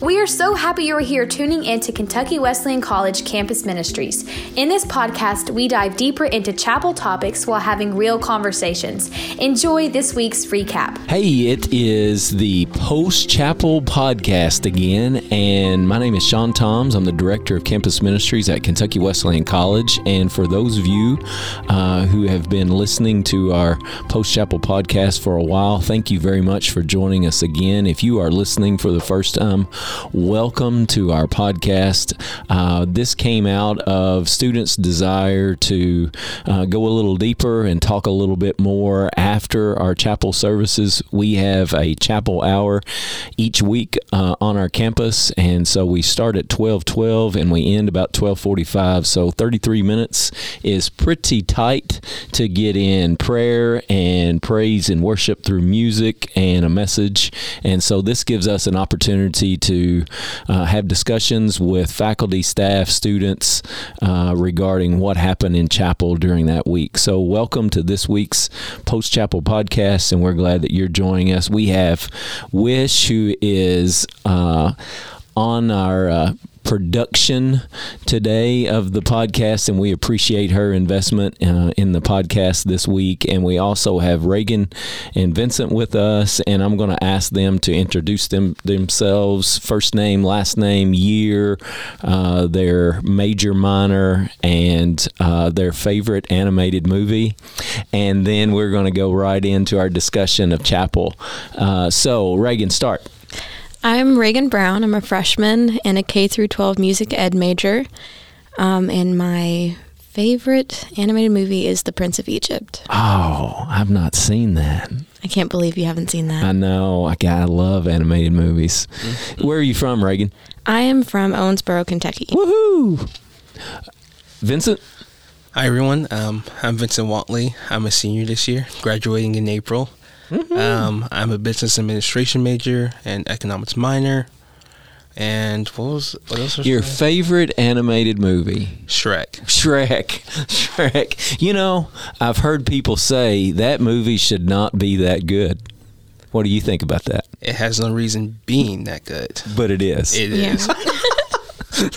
We are so happy you are here tuning in to Kentucky Wesleyan College Campus Ministries. In this podcast, we dive deeper into chapel topics while having real conversations. Enjoy this week's recap. Hey, it is the post-chapel podcast again, and my name is Shawn Tomes. I'm the Director of Campus Ministries at Kentucky Wesleyan College, and for those of you who have been listening to our post-chapel podcast for a while, thank you very much for joining us again. If you are listening for the first time, welcome to our podcast. This came out of students' desire to go a little deeper and talk a little bit more after our chapel services. We have a chapel hour each week on our campus, and so we start at 12:12 and we end about 12:45. So 33 minutes is pretty tight to get in prayer and praise and worship through music and a message. And so this gives us an opportunity to have discussions with faculty, staff, students regarding what happened in chapel during that week. So welcome to this week's post-chapel podcast, and we're glad that you're joining us. We have Wish, who is on our production today of the podcast, and we appreciate her investment in the podcast this week. And we also have Reagan and Vincent with us, and I'm going to ask them to introduce themselves, first name, last name, year, their major, minor, and their favorite animated movie. And then we're going to go right into our discussion of chapel. So Reagan, start. I'm Reagan Brown. I'm a freshman and a K-12 music ed major, and my favorite animated movie is The Prince of Egypt. Oh, I've not seen that. I can't believe you haven't seen that. I know. I love animated movies. Mm-hmm. Where are you from, Reagan? I am from Owensboro, Kentucky. Woohoo! Vincent? Hi, everyone. I'm Vincent Watley. I'm a senior this year, graduating in April. Mm-hmm. I'm a business administration major and economics minor. And what else was your favorite animated movie? Shrek. You know, I've heard people say that movie should not be that good. What do you think about that? It has no reason being that good. But it is. It is.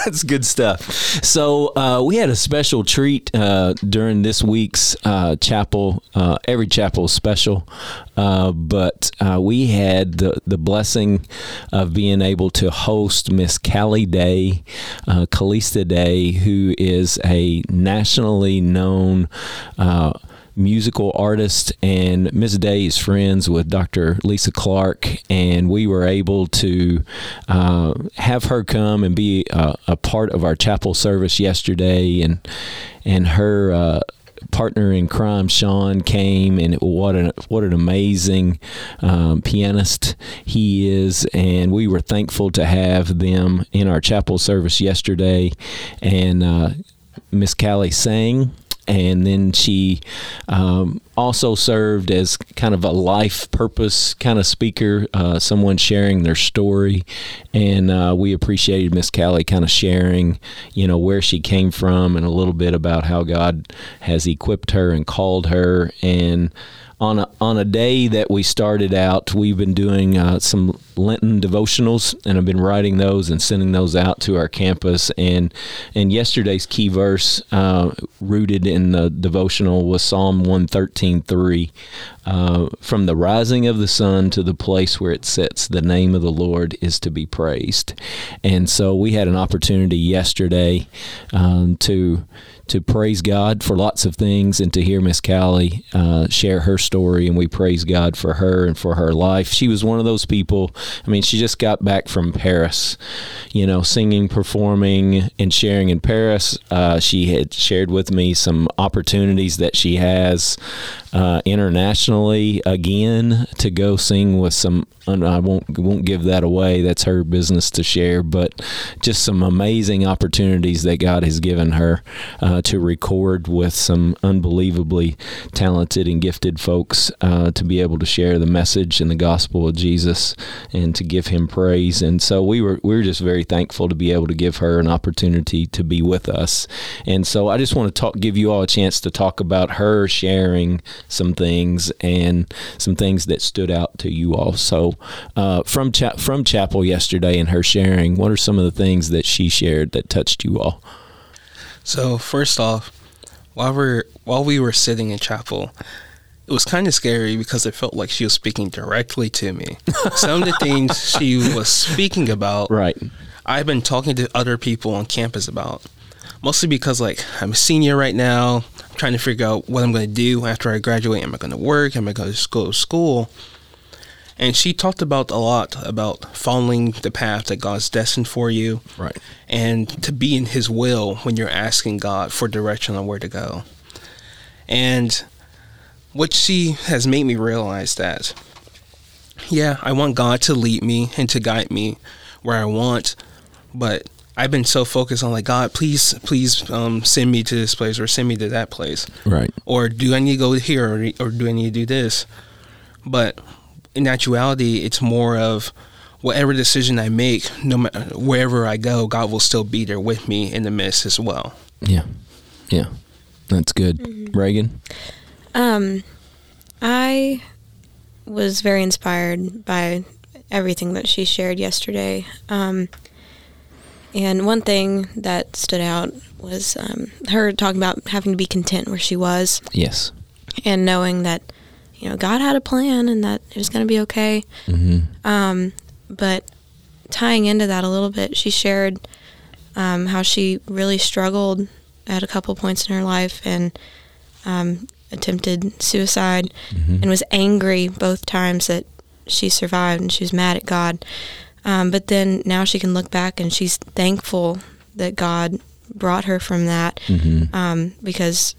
That's good stuff. So we had a special treat during this week's chapel. Every chapel is special, but we had the blessing of being able to host Miss Callie Day, Calista Day, who is a nationally known musical artist, and Ms. Day is friends with Dr. Lisa Clark, and we were able to have her come and be a part of our chapel service yesterday, and her partner in crime, Shawn, came, and what an amazing pianist he is, and we were thankful to have them in our chapel service yesterday, and Miss Callie sang. And then she also served as kind of a life purpose kind of speaker, someone sharing their story. And we appreciated Miss Callie kind of sharing, you know, where she came from and a little bit about how God has equipped her and called her. And on a day that we started out, we've been doing some Lenten devotionals, and I've been writing those and sending those out to our campus. And yesterday's key verse rooted in the devotional was Psalm 113:3. From the rising of the sun to the place where it sits, the name of the Lord is to be praised. And so we had an opportunity yesterday to praise God for lots of things and to hear Miss Callie share her story, and we praise God for her and for her life. She was one of those people, I mean, she just got back from Paris, you know, singing, performing, and sharing in Paris. She had shared with me some opportunities that she has internationally again to go sing with some, I won't give that away, that's her business to share, but just some amazing opportunities that God has given her to record with some unbelievably talented and gifted folks to be able to share the message and the gospel of Jesus and to give him praise. And so we were just very thankful to be able to give her an opportunity to be with us. And so I just want to give you all a chance to talk about her sharing some things and some things that stood out to you all. So from chapel yesterday and her sharing, what are some of the things that she shared that touched you all? So first off, while we were sitting in chapel, it was kind of scary because it felt like she was speaking directly to me. Some of the things she was speaking about, right, I've been talking to other people on campus about, mostly because, like, I'm a senior right now. I'm trying to figure out what I'm going to do after I graduate. Am I going to work? Am I going to go to school? And she talked about a lot about following the path that God's destined for you, right, and to be in His will when you're asking God for direction on where to go. And what she has made me realize that, yeah, I want God to lead me and to guide me where I want, but I've been so focused on, like, God, please send me to this place or send me to that place. Right. Or do I need to go here or do I need to do this? But in actuality, it's more of whatever decision I make, no matter wherever I go, God will still be there with me in the midst as well. Yeah. Yeah. That's good. Mm-hmm. Reagan? I was very inspired by everything that she shared yesterday. And one thing that stood out was her talking about having to be content where she was. Yes. And knowing that, you know, God had a plan and that it was going to be okay. Mm-hmm. But tying into that a little bit, she shared how she really struggled at a couple points in her life and attempted suicide, mm-hmm, and was angry both times that she survived, and she was mad at God. But then now she can look back and she's thankful that God brought her from that, mm-hmm, because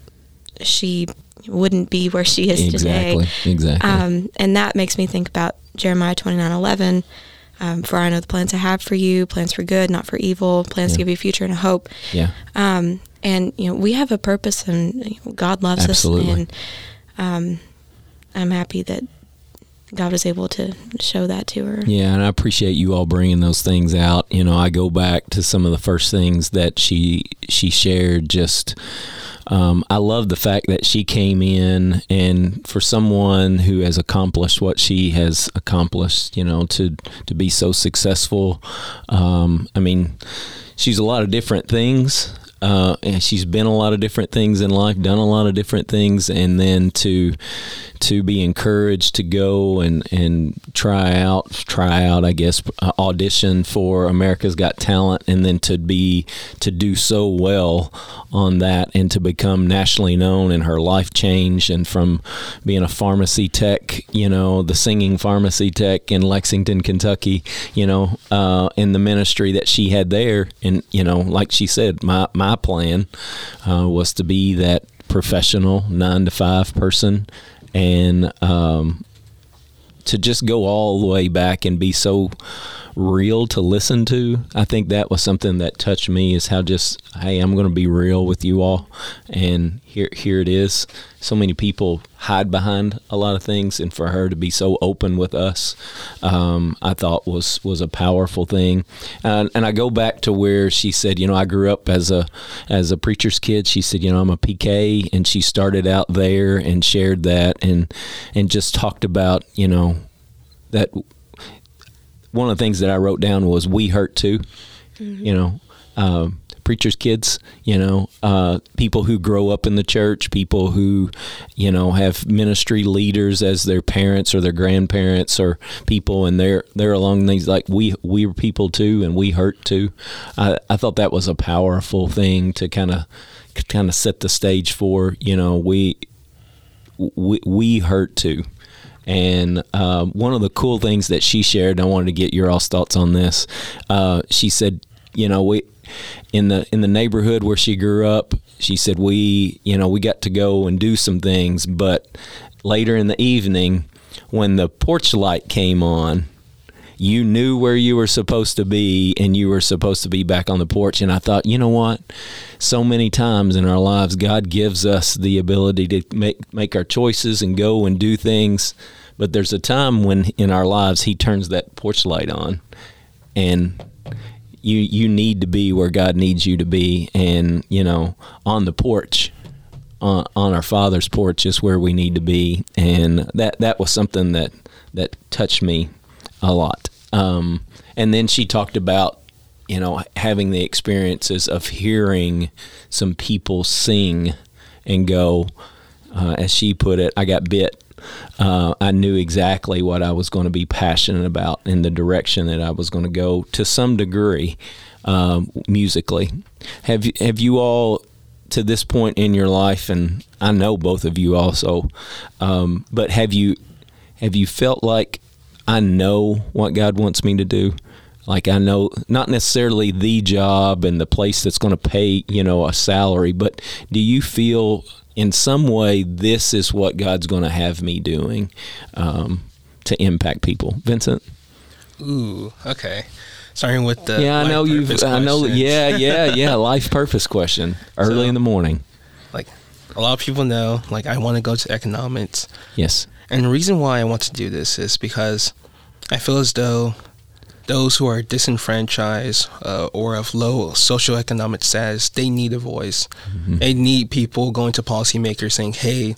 she wouldn't be where she is exactly today. Exactly. And that makes me think about Jeremiah 29:11. For I know the plans I have for you, plans for good, not for evil, plans to give you a future and a hope. Yeah. And, you know, we have a purpose, and you know, God loves absolutely us. And I'm happy that God was able to show that to her. Yeah, and I appreciate you all bringing those things out. You know, I go back to some of the first things that she shared. Just, I love the fact that she came in, and for someone who has accomplished what she has accomplished, you know, to be so successful. I mean, she's a lot of different things. And she's been a lot of different things in life, done a lot of different things, and then to be encouraged to go and try out, I guess, audition for America's Got Talent, and then to do so well on that and to become nationally known, and her life changed, and from being a pharmacy tech, you know, the singing pharmacy tech in Lexington, Kentucky, you know, in the ministry that she had there. And, you know, like she said, my plan was to be that professional 9-to-5 person, and to just go all the way back and be so real to listen to. I think that was something that touched me, is how just, hey, I'm going to be real with you all, and here it is. So many people hide behind a lot of things, and for her to be so open with us, I thought was a powerful thing. And I go back to where she said, you know, I grew up as a preacher's kid. She said, you know, I'm a PK, and she started out there and shared that, and just talked about, you know, that one of the things that I wrote down was, we hurt too, mm-hmm, you know, preachers' kids, you know, people who grow up in the church, people who, you know, have ministry leaders as their parents or their grandparents or people, and they're along these, like, we're people too, and we hurt too. I thought that was a powerful thing to kind of set the stage for, you know, we hurt too. And one of the cool things that she shared, and I wanted to get your all's thoughts on this, she said, you know, we in the neighborhood where she grew up, she said, we, you know, we got to go and do some things, but later in the evening when the porch light came on, you knew where you were supposed to be, and you were supposed to be back on the porch. And I thought, you know what? So many times in our lives, God gives us the ability to make our choices and go and do things. But there's a time when in our lives He turns that porch light on, and you need to be where God needs you to be, and, you know, on the porch, on our Father's porch is where we need to be, and that was something that touched me a lot. And then she talked about, you know, having the experiences of hearing some people sing and go, as she put it, I got bit. I knew exactly what I was going to be passionate about and the direction that I was going to go to some degree, musically. Have you all, to this point in your life, and I know both of you also, but have you felt like, I know what God wants me to do? Like, I know not necessarily the job and the place that's going to pay, you know, a salary, but do you feel in some way this is what God's going to have me doing to impact people? Vincent? Ooh, okay. Starting with the life purpose question early in the morning. Like, a lot of people know, like, I want to go to economics. Yes. And the reason why I want to do this is because I feel as though those who are disenfranchised or of low socioeconomic status, they need a voice. Mm-hmm. They need people going to policymakers saying, hey,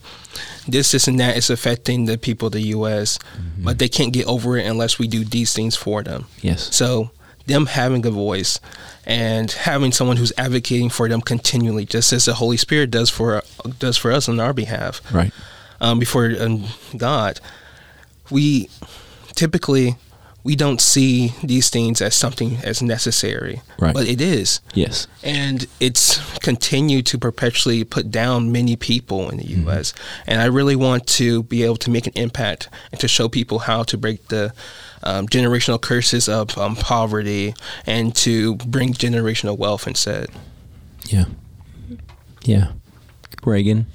this and that is affecting the people of the U.S., mm-hmm. but they can't get over it unless we do these things for them. Yes. So them having a voice and having someone who's advocating for them continually, just as the Holy Spirit does for us on our behalf. Right. Before God, we typically, we don't see these things as something as necessary, right. But it is. Yes. And it's continued to perpetually put down many people in the mm-hmm. U.S. And I really want to be able to make an impact and to show people how to break the generational curses of poverty and to bring generational wealth instead. Yeah. Yeah. Reagan?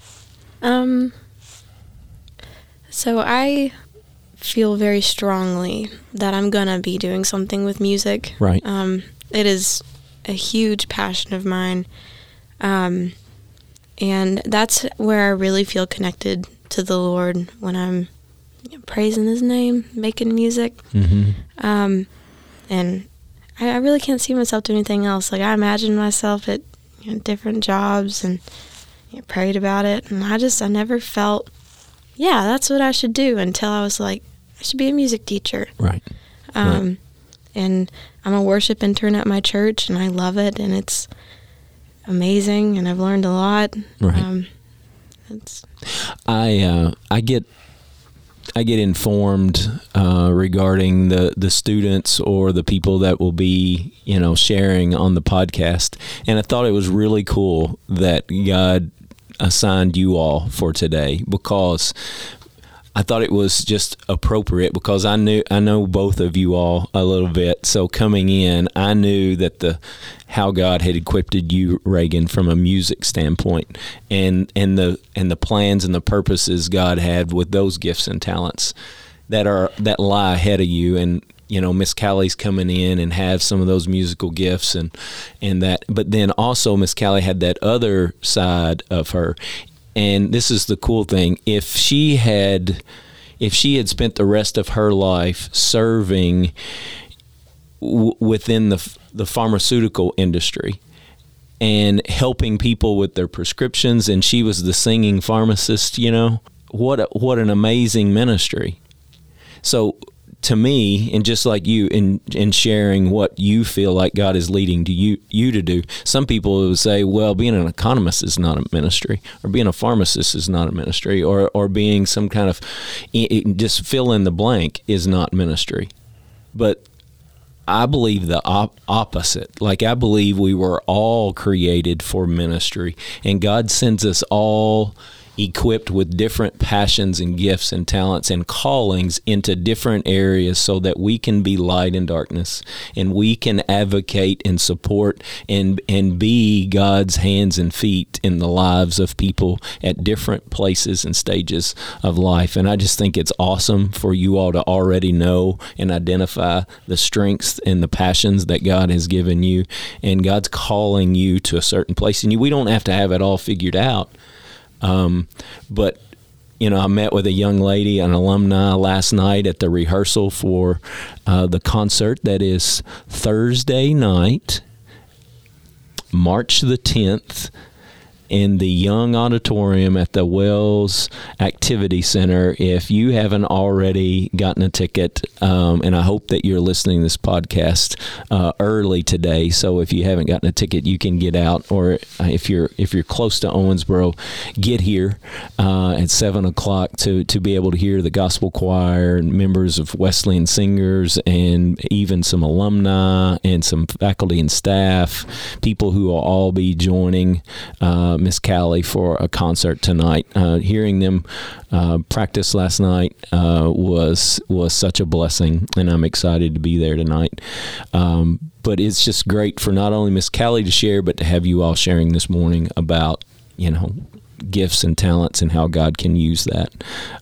So I feel very strongly that I'm going to be doing something with music. Right. It is a huge passion of mine. And that's where I really feel connected to the Lord when I'm praising his name, making music. Mm-hmm. And I really can't see myself doing anything else. Like, I imagine myself at different jobs and prayed about it. And I never felt... yeah, that's what I should do, until I was like, I should be a music teacher. Right. Right. And I'm a worship intern at my church, and I love it, and it's amazing, and I've learned a lot. Right. I get informed regarding the students or the people that will be, sharing on the podcast, and I thought it was really cool that God assigned you all for today, because I thought it was just appropriate, because I know both of you all a little bit. So coming in, I knew that how God had equipped you, Reagan, from a music standpoint, and the plans and the purposes God had with those gifts and talents that lie ahead of you. And Miss Callie's coming in and have some of those musical gifts and that, but then also Miss Callie had that other side of her. And this is the cool thing. If she had spent the rest of her life serving within the pharmaceutical industry and helping people with their prescriptions, and she was the singing pharmacist, what an amazing ministry. So, to me, and just like you, in sharing what you feel like God is leading to you to do, some people would say, well, being an economist is not a ministry, or being a pharmacist is not a ministry, or being some kind of, just fill in the blank, is not ministry. But I believe the opposite. Like, I believe we were all created for ministry, and God sends us all equipped with different passions and gifts and talents and callings into different areas, so that we can be light in darkness, and we can advocate and support and be God's hands and feet in the lives of people at different places and stages of life. And I just think it's awesome for you all to already know and identify the strengths and the passions that God has given you, and God's calling you to a certain place. And we don't have to have it all figured out. But, I met with a young lady, an alumni, last night at the rehearsal for the concert that is Thursday night, March the 10th, in the Young Auditorium at the Wells Activity Center. If you haven't already gotten a ticket, and I hope that you're listening to this podcast early today. So if you haven't gotten a ticket, you can get out, or if you're close to Owensboro, get here at 7 o'clock to be able to hear the gospel choir and members of Wesleyan singers, and even some alumni and some faculty and staff, people who will all be joining Miss Callie for a concert tonight. Hearing them practice last night was such a blessing, and I'm excited to be there tonight. But it's just great for not only Miss Callie to share, but to have you all sharing this morning about, you know, gifts and talents and how God can use that.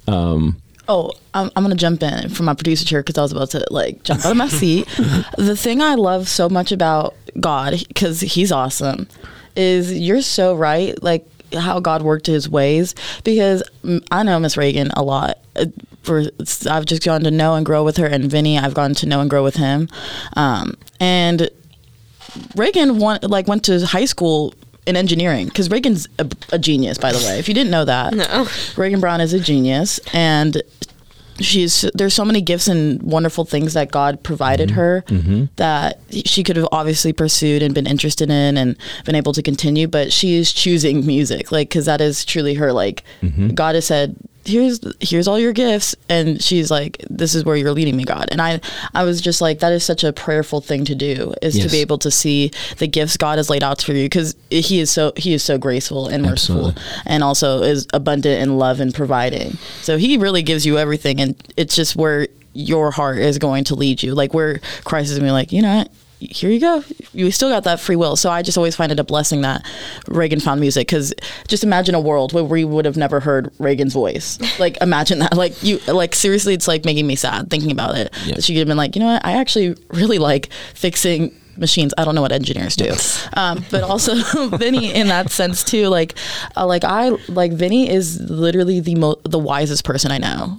I'm going to jump in from my producer chair because I was about to jump out of my seat. The thing I love so much about God, because he's awesome, is you're so right, how God worked his ways, because I know Miss Reagan a lot. I've just gone to know and grow with her, and Vinny, I've gone to know and grow with him. And Reagan went to high school in engineering, because Reagan's a genius, by the way. If you didn't know that, no. Reagan Brown is a genius, and there's so many gifts and wonderful things that God provided her that she could have obviously pursued and been interested in and been able to continue, but she is choosing music, because that is truly her, God has said, here's all your gifts, and she's this is where you're leading me, God. And I was just that is such a prayerful thing to do, is to be able to see the gifts God has laid out for you, because he is so graceful and merciful. Absolutely. And also is abundant in love and providing, so he really gives you everything, and it's just where your heart is going to lead you, where Christ is going to be here you go. You still got that free will. So I just always find it a blessing that Reagan found music, because just imagine a world where we would have never heard Reagan's voice. Imagine that. Seriously, it's making me sad thinking about it. Yeah. She could have been what? I actually really like fixing machines. I don't know what engineers do. But also Vinny in that sense too. Vinny is literally the wisest person I know.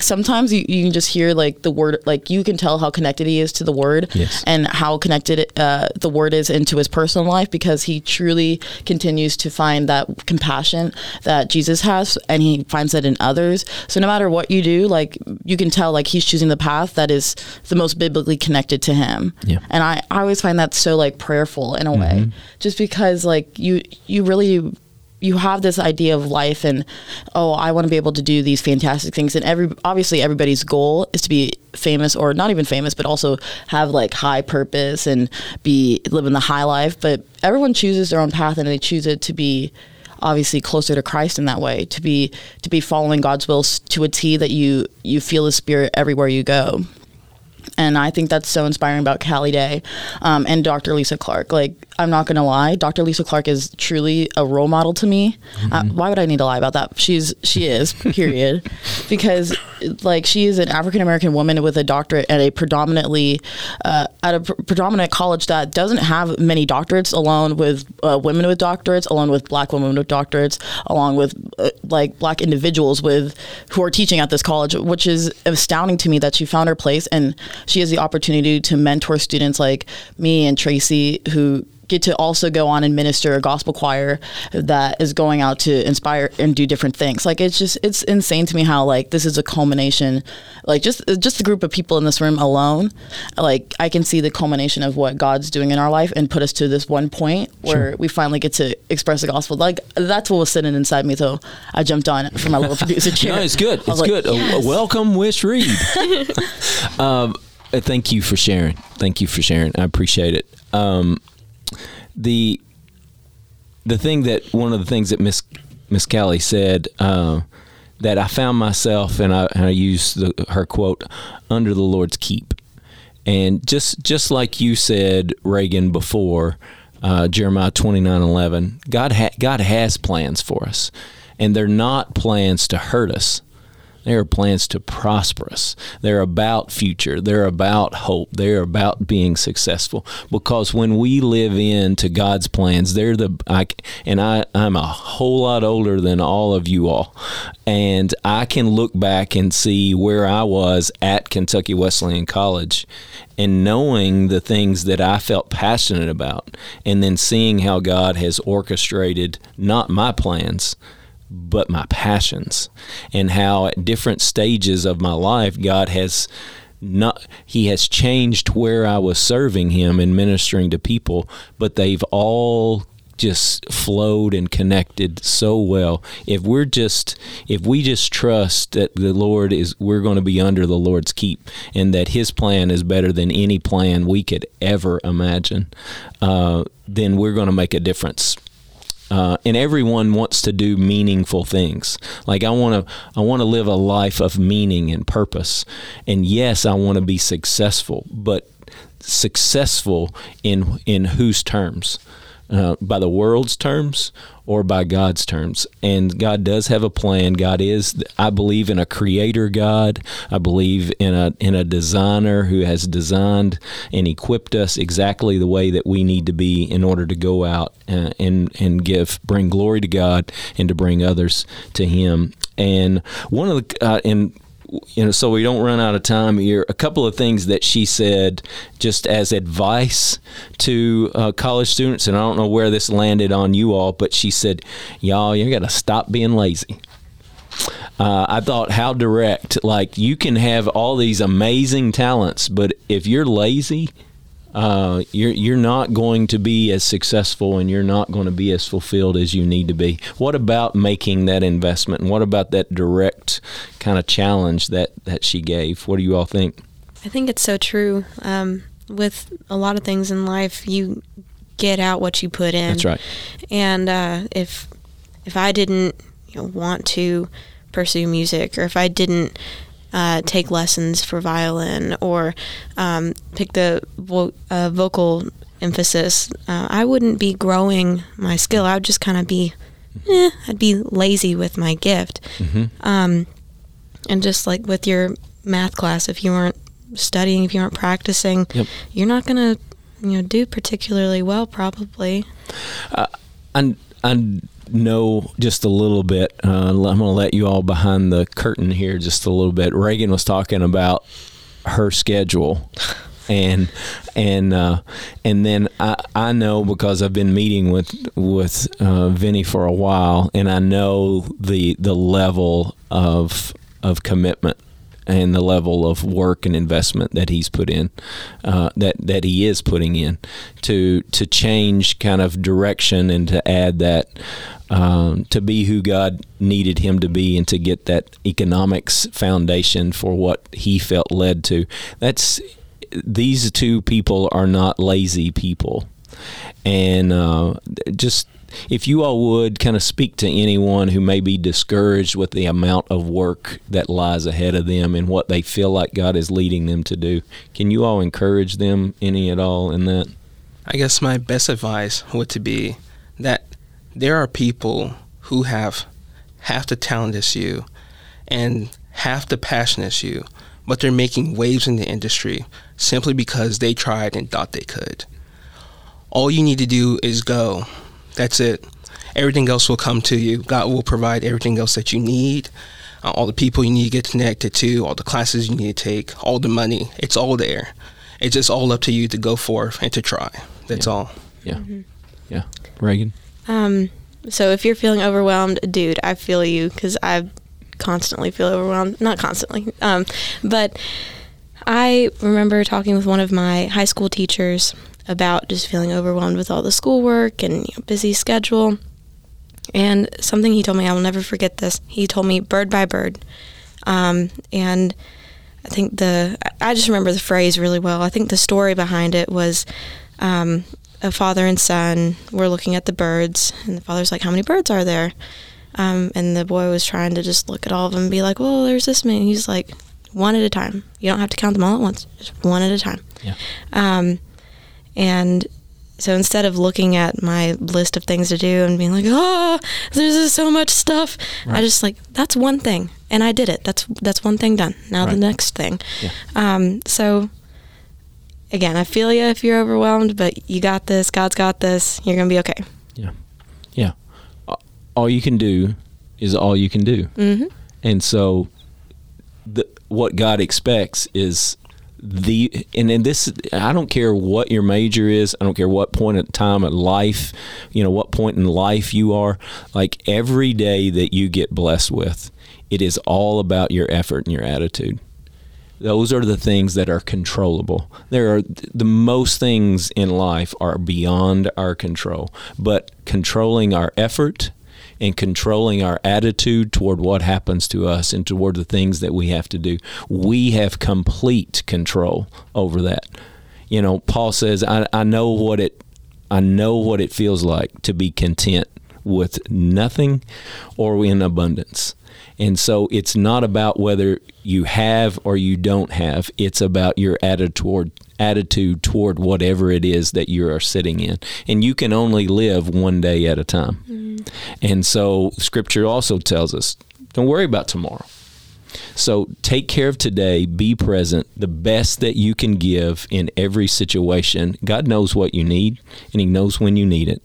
Sometimes you can just hear the word, you can tell how connected he is to the word, yes, and how connected the word is into his personal life, because he truly continues to find that compassion that Jesus has, and he finds that in others. So no matter what you do, you can tell he's choosing the path that is the most biblically connected to him. Yeah. And I always find that so prayerful in a way, just because you really, you have this idea of life and, I want to be able to do these fantastic things. And everybody's goal is to be famous, or not even famous, but also have high purpose and be living the high life. But everyone chooses their own path, and they choose it to be obviously closer to Christ in that way, to be following God's will to a T, that you feel his spirit everywhere you go. And I think that's so inspiring about Callie Day and Dr. Lisa Clark. I'm not going to lie, Dr. Lisa Clark is truly a role model to me. Why would I need to lie about that? She is, period. Because, she is an African-American woman with a doctorate at a predominant college that doesn't have many doctorates, along with women with doctorates, along with black women with doctorates, along with, black individuals who are teaching at this college, which is astounding to me that she found her place, and she has the opportunity to mentor students like me and Tracy, who get to also go on and minister a gospel choir that is going out to inspire and do different things. It's insane to me how this is a culmination, just the group of people in this room alone. I can see the culmination of what God's doing in our life and put us to this one point where we finally get to express the gospel. That's what was sitting inside me. So I jumped on from my little producer chair. No, it's good. It's good. Yes. Welcome, Wish Reed. Thank you for sharing. I appreciate it. The thing that, one of the things that Miss Callie said, that I found myself, and I used her quote, under the Lord's keep. And just like you said, Reagan, before, Jeremiah 29:11, God has plans for us, and they're not plans to hurt us. They are plans to prosper us. They're about future. They're about hope. They're about being successful. Because when we live into God's plans, they're the, I'm a whole lot older than all of you all. And I can look back and see where I was at Kentucky Wesleyan College and knowing the things that I felt passionate about, and then seeing how God has orchestrated not my plans, but my passions, and how at different stages of my life, God has not, he has changed where I was serving him and ministering to people, but they've all just flowed and connected so well. If we just trust that the Lord is, we're going to be under the Lord's keep, and that his plan is better than any plan we could ever imagine, then we're going to make a difference. And everyone wants to do meaningful things. Like I want to live a life of meaning and purpose. And yes, I want to be successful, but successful in whose terms? By the world's terms or by God's terms. And God does have a plan. God is, I believe in a creator God. I believe in a designer who has designed and equipped us exactly the way that we need to be in order to go out and bring glory to God and to bring others to him. And one of the, so we don't run out of time here, a couple of things that she said just as advice to college students, and I don't know where this landed on you all, but she said, y'all, you got to stop being lazy. I thought, how direct. Like, you can have all these amazing talents, but if you're lazy, you're not going to be as successful, and you're not going to be as fulfilled as you need to be. What about making that investment? And what about that direct kind of challenge that she gave? What do you all think? I think it's so true. With a lot of things in life, you get out what you put in. That's right. And if I didn't want to pursue music, or if I didn't take lessons for violin, or pick the vocal emphasis, I wouldn't be growing my skill. I would just kind of be, I'd be lazy with my gift. Mm-hmm. And just like with your math class, if you weren't studying, if you weren't practicing, yep, you're not going to do particularly well probably. And know just a little bit. I'm going to let you all behind the curtain here just a little bit. Reagan was talking about her schedule, and then I know, because I've been meeting with Vinny for a while, and I know the level of commitment and the level of work and investment that he's put in, that he is putting in to change kind of direction and to add that, to be who God needed him to be, and to get that economics foundation for what he felt led to. These two people are not lazy people. And just, if you all would kind of speak to anyone who may be discouraged with the amount of work that lies ahead of them and what they feel like God is leading them to do, can you all encourage them any at all in that? I guess my best advice would to be that there are people who have half the talent as you and half the passion as you, but they're making waves in the industry simply because they tried and thought they could. All you need to do is go. That's it. Everything else will come to you. God will provide everything else that you need, all the people you need to get connected to, all the classes you need to take, all the money. It's all there. It's just all up to you to go forth and to try. That's all. Yeah. Mm-hmm. Yeah. Reagan? So if you're feeling overwhelmed, dude, I feel you, because I constantly feel overwhelmed. Not constantly. But I remember talking with one of my high school teachers about just feeling overwhelmed with all the schoolwork and busy schedule. And something he told me, I will never forget this. He told me bird by bird. And I think I just remember the phrase really well. I think the story behind it was a father and son were looking at the birds, and the father's like, how many birds are there? And the boy was trying to just look at all of them and be like, well, there's this many. He's like, one at a time. You don't have to count them all at once. Just one at a time. Yeah. And so instead of looking at my list of things to do and being like, oh, there's so much stuff, right, I just like, that's one thing. And I did it. That's one thing done. Now the next thing. Yeah. So again, I feel you if you're overwhelmed, but you got this. God's got this. You're going to be okay. Yeah. Yeah. All you can do is all you can do. Mm-hmm. And so what God expects is and I don't care what your major is. I don't care what point in time in life, what point in life you are. Like every day that you get blessed with, it is all about your effort and your attitude. Those are the things that are controllable. The most things in life are beyond our control, but controlling our effort and controlling our attitude toward what happens to us and toward the things that we have to do, we have complete control over that. Paul says, I know what it feels like to be content with nothing or in abundance. And so it's not about whether you have or you don't have. It's about your attitude toward whatever it is that you are sitting in. And you can only live one day at a time. Mm. And so Scripture also tells us, don't worry about tomorrow. So take care of today, be present, the best that you can give in every situation. God knows what you need, and He knows when you need it.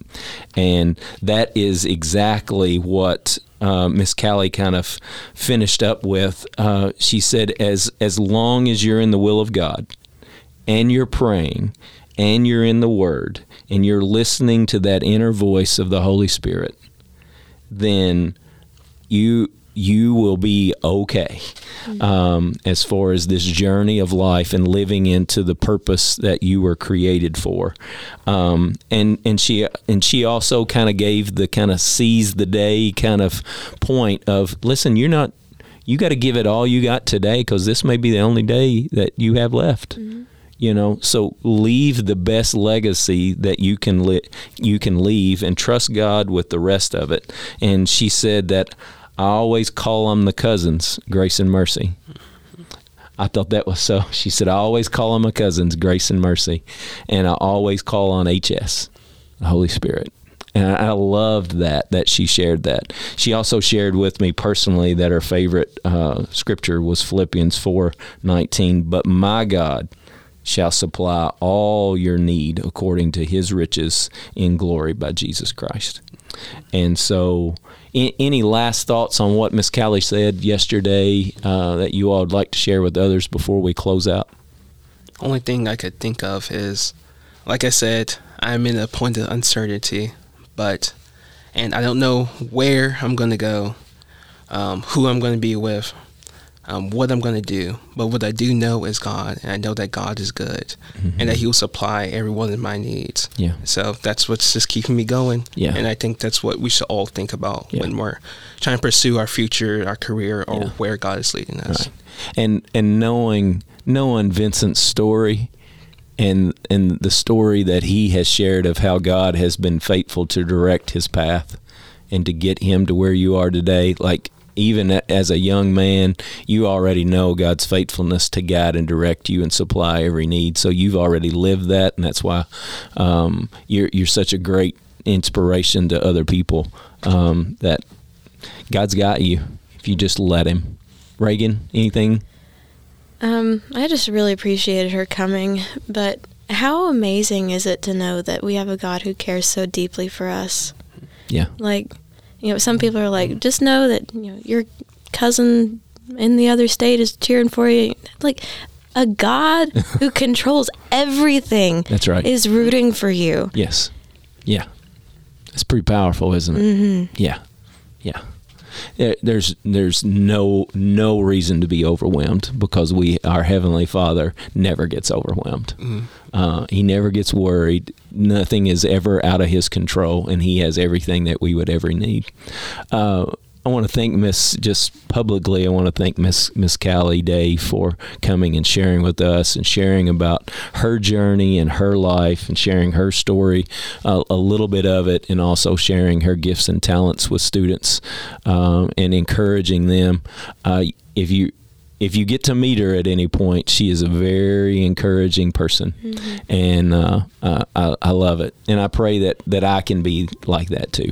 And that is exactly what Miss Callie kind of finished up with. She said, as long as you're in the will of God and you're praying and you're in the Word and you're listening to that inner voice of the Holy Spirit, then you will be okay as far as this journey of life and living into the purpose that you were created for. And she also kind of gave the kind of seize the day kind of point of, listen, you got to give it all you got today because this may be the only day that you have left. Mm-hmm. So leave the best legacy that you can leave and trust God with the rest of it. And she said that, I always call them the cousins, grace and mercy. I thought that was so. She said, I always call them my cousins, grace and mercy. And I always call on HS, the Holy Spirit. And I loved that she shared that. She also shared with me personally that her favorite scripture was Philippians 4:19. But my God shall supply all your need according to His riches in glory by Jesus Christ. And so any last thoughts on what Miss Callie said yesterday that you all would like to share with others before we close out? Only thing I could think of is, like I said, I'm in a point of uncertainty, and I don't know where I'm going to go, who I'm going to be with, what I'm going to do. But what I do know is God, and I know that God is good, mm-hmm. and that He will supply every one of my needs. Yeah. So that's what's just keeping me going. Yeah. And I think that's what we should all think about when we're trying to pursue our future, our career, or where God is leading us. Right. And knowing Vincent's story and the story that he has shared of how God has been faithful to direct his path and to get him to where you are today, even as a young man, you already know God's faithfulness to guide and direct you and supply every need. So you've already lived that, and that's why you're such a great inspiration to other people, that God's got you if you just let Him. Reagan, anything? I just really appreciated her coming, but how amazing is it to know that we have a God who cares so deeply for us? Yeah. Some people are like, just know that your cousin in the other state is cheering for you. Like, a God who controls everything That's right. is rooting for you. Yes. Yeah. That's pretty powerful, isn't it? Mm-hmm. Yeah. Yeah. There's no reason to be overwhelmed because our Heavenly Father never gets overwhelmed. Mm. He never gets worried. Nothing is ever out of His control, and He has everything that we would ever need. I want to thank Miss Callie Day for coming and sharing with us and sharing about her journey and her life and sharing her story, a little bit of it, and also sharing her gifts and talents with students, and encouraging them. If you get to meet her at any point, she is a very encouraging person, mm-hmm. and I love it. And I pray that I can be like that too.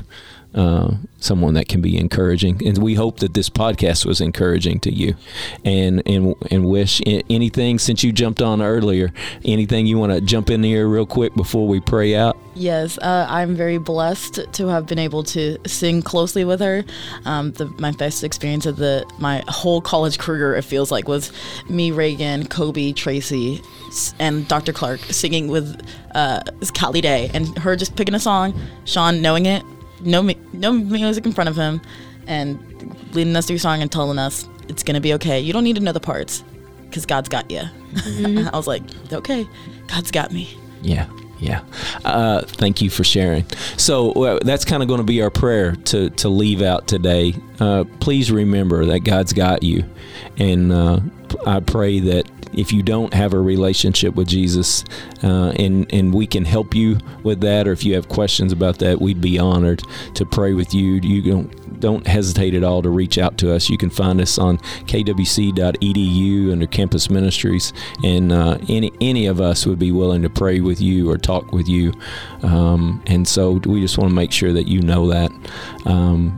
someone that can be encouraging. And we hope that this podcast was encouraging to you, and wish anything, since you jumped on earlier, anything you want to jump in here real quick before we pray out? Yes. I'm very blessed to have been able to sing closely with her. My best experience of my whole college career, it feels like, was me, Reagan, Kobe, Tracy, and Dr. Clark singing with Callie Day, and her just picking a song, Shawn knowing it, no music in front of him, and leading us through song and telling us it's gonna be okay. You don't need to know the parts, because God's got you. Mm-hmm. I was like, okay, God's got me. Yeah. Thank you for sharing. So that's kind of going to be our prayer to leave out today. Please remember that God's got you, and I pray that if you don't have a relationship with Jesus, and we can help you with that, or if you have questions about that, we'd be honored to pray with you. You don't hesitate at all to reach out to us. You can find us on kwc.edu under Campus Ministries, and any of us would be willing to pray with you or talk with you. And so we just want to make sure that you know that.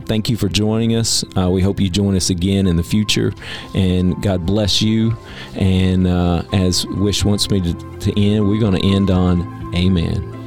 Thank you for joining us. We hope you join us again in the future, and God bless you. And as Wish wants me to end, we're going to end on Amen.